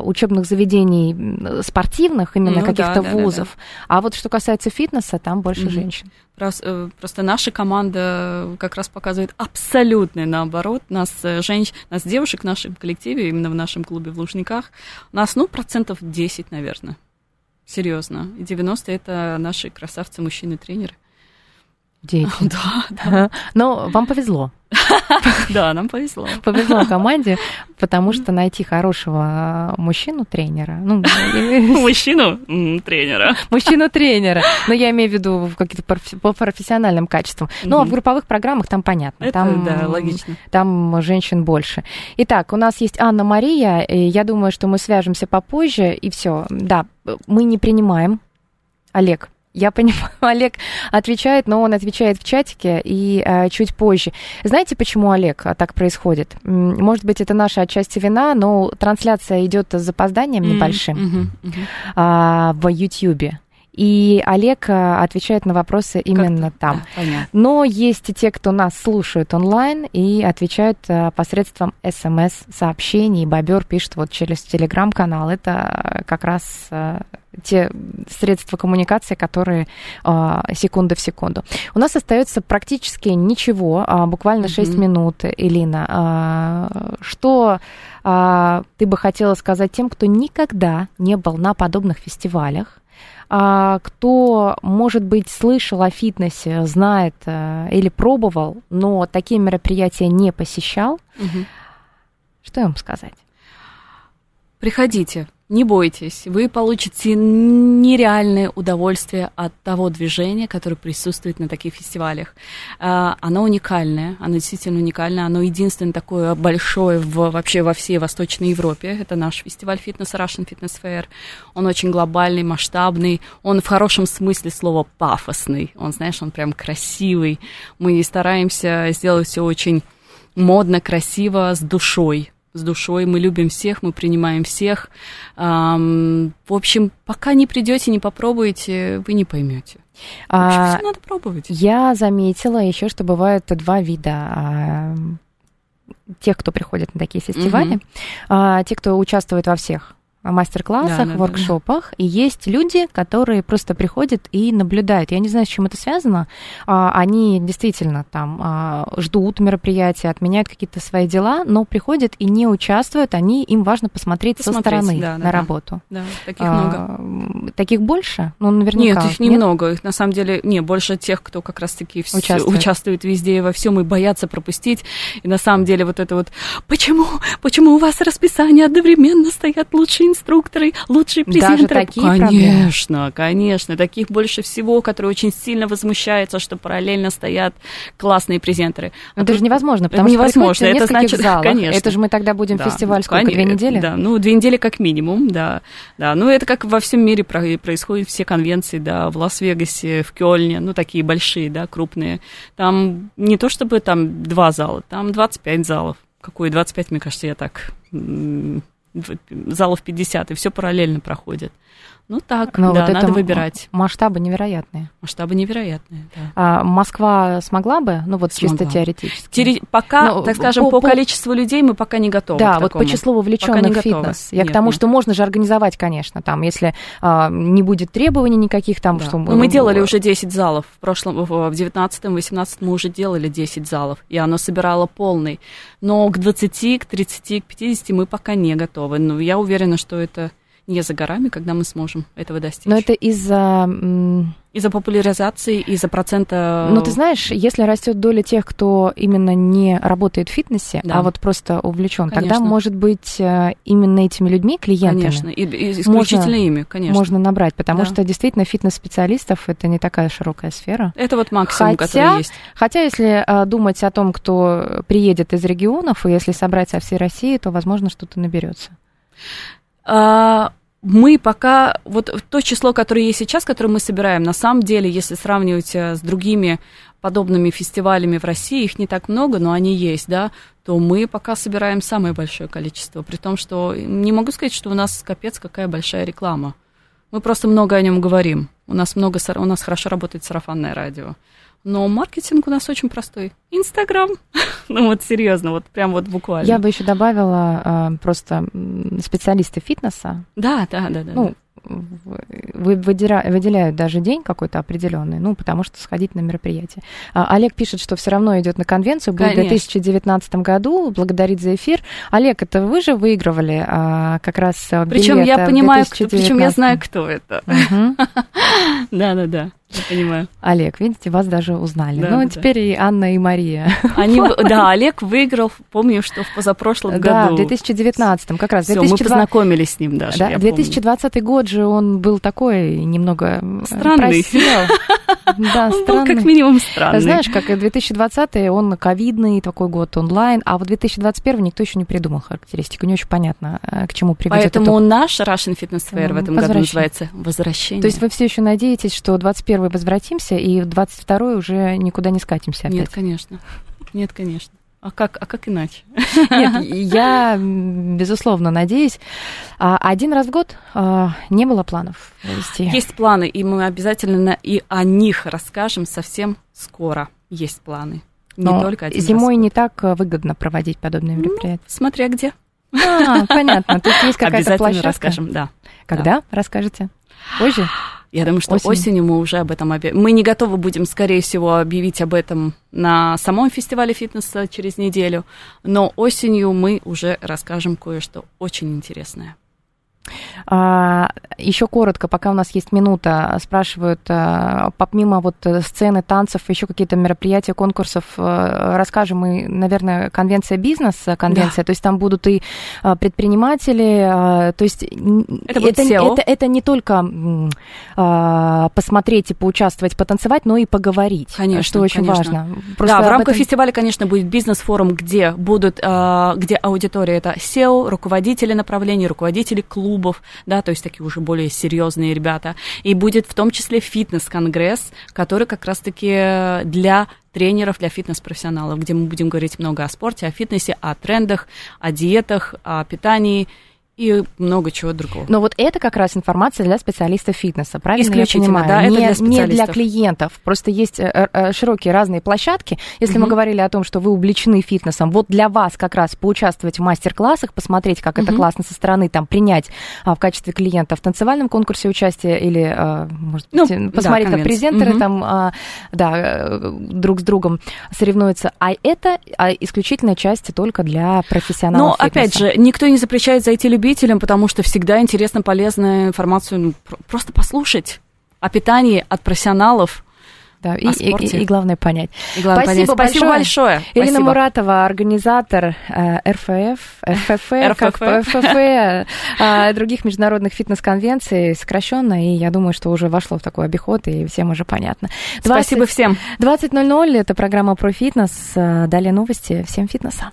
учебных заведений спортивных, именно каких-то вузов. А что касается фитнеса, там больше женщин. Просто наша команда как раз показывает абсолютный наоборот. Нас девушек в нашем коллективе, именно в нашем клубе в Лужниках, у нас, 10%, наверное. Серьезно. И 90% это наши красавцы-мужчины-тренеры. Да. Но вам повезло. Да, нам повезло. Повезло команде, потому что найти хорошего мужчину-тренера... Мужчину-тренера. Мужчину-тренера. Но я имею в виду по профессиональным качествам. А в групповых программах там понятно. Да, логично. Там женщин больше. Итак, у нас есть Анна Мария. Я думаю, что мы свяжемся попозже, и все. Да, мы не принимаем. Олег. Я понимаю, Олег отвечает, но он отвечает в чатике и чуть позже. Знаете, почему, Олег, так происходит? Может быть, это наша отчасти вина, но трансляция идет с запозданием небольшим в Ютьюбе. И Олег отвечает на вопросы именно там. Да, но есть и те, кто нас слушают онлайн и отвечают посредством СМС-сообщений. Бобер пишет через Телеграм-канал. Это как раз те средства коммуникации, которые секунда в секунду. У нас остается практически ничего, буквально 6 минут, Элина. Что ты бы хотела сказать тем, кто никогда не был на подобных фестивалях? Кто, может быть, слышал о фитнесе, знает или пробовал, но такие мероприятия не посещал, что им сказать? Приходите, не бойтесь, вы получите нереальное удовольствие от того движения, которое присутствует на таких фестивалях. Оно уникальное, оно действительно уникальное, оно единственное такое большое вообще во всей Восточной Европе. Это наш фестиваль фитнеса Russian Fitness Fair. Он очень глобальный, масштабный, он в хорошем смысле слова пафосный. Он прям красивый. Мы стараемся сделать все очень модно, красиво, с душой. с душой, мы любим всех, мы принимаем всех. В общем, пока не придете, не попробуете, вы не поймете. Все надо пробовать. Я заметила еще, что бывают два вида тех, кто приходит на такие фестивали, те, кто участвует во всех мастер-классах, воркшопах, и есть люди, которые просто приходят и наблюдают. Я не знаю, с чем это связано. Они действительно там ждут мероприятия, отменяют какие-то свои дела, но приходят и не участвуют. Им важно посмотреть со стороны на работу. Да, таких много. Таких больше? Ну, наверняка. Нет, их немного. Их, на самом деле, больше тех, кто как раз-таки участвует везде и во всем и боятся пропустить. И на самом деле вот это вот «Почему у вас расписание одновременно стоят лучшие инструкторы, лучшие презентеры». Даже такие проблемы. Конечно. Таких больше всего, которые очень сильно возмущаются, что параллельно стоят классные презентеры. Но это же невозможно, потому что невозможно. Это значит, залах. Конечно. Это же мы тогда будем фестиваль сколько, 2 недели? Да, 2 недели как минимум, да. Ну, это как во всем мире происходят все конвенции, в Лас-Вегасе, в Кёльне, такие большие, крупные. Там не то чтобы там 2 зала, там 25 залов. Какое 25, мне кажется, я так... залов 50, и все параллельно проходит. Надо выбирать. Масштабы невероятные. Да. Москва смогла бы, чисто теоретически? Пока, по количеству людей мы пока не готовы. Да, вот по числу вовлеченных в фитнес. К тому, что можно же организовать, конечно, если не будет требований никаких там, что... Мы делали уже 10 залов. В прошлом, в 19-18 мы уже делали 10 залов, и оно собирало полный. Но к 20, к 30, к 50 мы пока не готовы. Но я уверена, что это... не за горами, когда мы сможем этого достичь. Но это из-за популяризации, из-за процента... Ну, ты знаешь, если растет доля тех, кто именно не работает в фитнесе, а вот просто увлечен, тогда, может быть, именно этими людьми, клиентами... Конечно, и исключительно ими, конечно. Можно набрать, потому что, действительно, фитнес-специалистов — это не такая широкая сфера. Это вот максимум, который есть. Хотя, если думать о том, кто приедет из регионов, и если собрать со всей России, то, возможно, что-то наберется. Мы пока, то число, которое есть сейчас, которое мы собираем, на самом деле, если сравнивать с другими подобными фестивалями в России, их не так много, но они есть, то мы пока собираем самое большое количество, при том, что не могу сказать, что у нас капец какая большая реклама. Мы просто много о нем говорим, у нас хорошо работает сарафанное радио. Но маркетинг у нас очень простой. Инстаграм. Серьезно, буквально. Я бы еще добавила просто специалисты фитнеса. Да. Выделяют даже день какой-то определенный, потому что сходить на мероприятие. Олег пишет, что все равно идет на конвенцию, будет в 2019 году, благодарит за эфир. Олег, это вы же выигрывали как раз билеты. Причем я понимаю, причем я знаю, кто это. Да. Я понимаю. Олег, видите, вас даже узнали. Теперь и Анна, и Мария. Олег выиграл, помню, что в позапрошлом году. В 2019-м как раз. Мы познакомились с ним даже, 2020 год же он был такой немного... Странный. Да, он был как минимум странный. Знаешь, как 2020-й, он ковидный, такой год онлайн, а в 2021-м никто еще не придумал характеристику, не очень понятно, к чему приведет. Поэтому наш Russian Fitness Fair в этом году называется «Возвращение». То есть вы все еще надеетесь, что 21-й возвратимся, и в 22-й уже никуда не скатимся опять? Нет, конечно. А как иначе? Нет, я, безусловно, надеюсь. 1 раз в год не было планов вести. Есть планы, и мы обязательно и о них расскажем совсем скоро. Есть планы. Но не только 1 раз. Зимой не так выгодно проводить подобные мероприятия. Смотря где. Понятно. Тут есть какая-то площадка. Обязательно расскажем, да. Когда расскажете? Позже? Я думаю, что осенью мы уже об этом объявим. Мы не готовы будем, скорее всего, объявить об этом на самом фестивале фитнеса через неделю, но осенью мы уже расскажем кое-что очень интересное. Еще коротко, пока у нас есть минута, спрашивают, помимо сцены, танцев, еще какие-то мероприятия, конкурсов, расскажем мы, наверное, конвенция бизнес-конвенция, то есть там будут и предприниматели, то есть это не только посмотреть и поучаствовать, потанцевать, но и поговорить, что очень важно. Просто в рамках фестиваля, конечно, будет бизнес-форум, где аудитория, это SEO, руководители направлений, руководители клубов, клубов, да, то есть такие уже более серьезные ребята. И будет в том числе фитнес-конгресс, который как раз-таки для тренеров, для фитнес-профессионалов, где мы будем говорить много о спорте, о фитнесе, о трендах, о диетах, о питании и много чего другого. Но вот это как раз информация для специалистов фитнеса, правильно я понимаю? Да, не для клиентов. Просто есть широкие разные площадки. Если мы говорили о том, что вы увлечены фитнесом, вот для вас как раз поучаствовать в мастер-классах, посмотреть, как это классно со стороны, там, принять в качестве клиента в танцевальном конкурсе участие или, может быть, посмотреть, как презентеры там, друг с другом соревнуются. А это исключительно часть только для профессионалов фитнеса. Но, опять же, никто не запрещает зайти любить, потому что всегда интересно, полезную информацию просто послушать о питании от профессионалов. Да, и главное понять. И главное понять. Спасибо большое. Элина Муратова, организатор РФФ, других международных фитнес-конвенций, сокращенно, и я думаю, что уже вошло в такой обиход, и всем уже понятно. Спасибо всем. 20:00, это программа про фитнес. Далее новости. Всем фитнеса.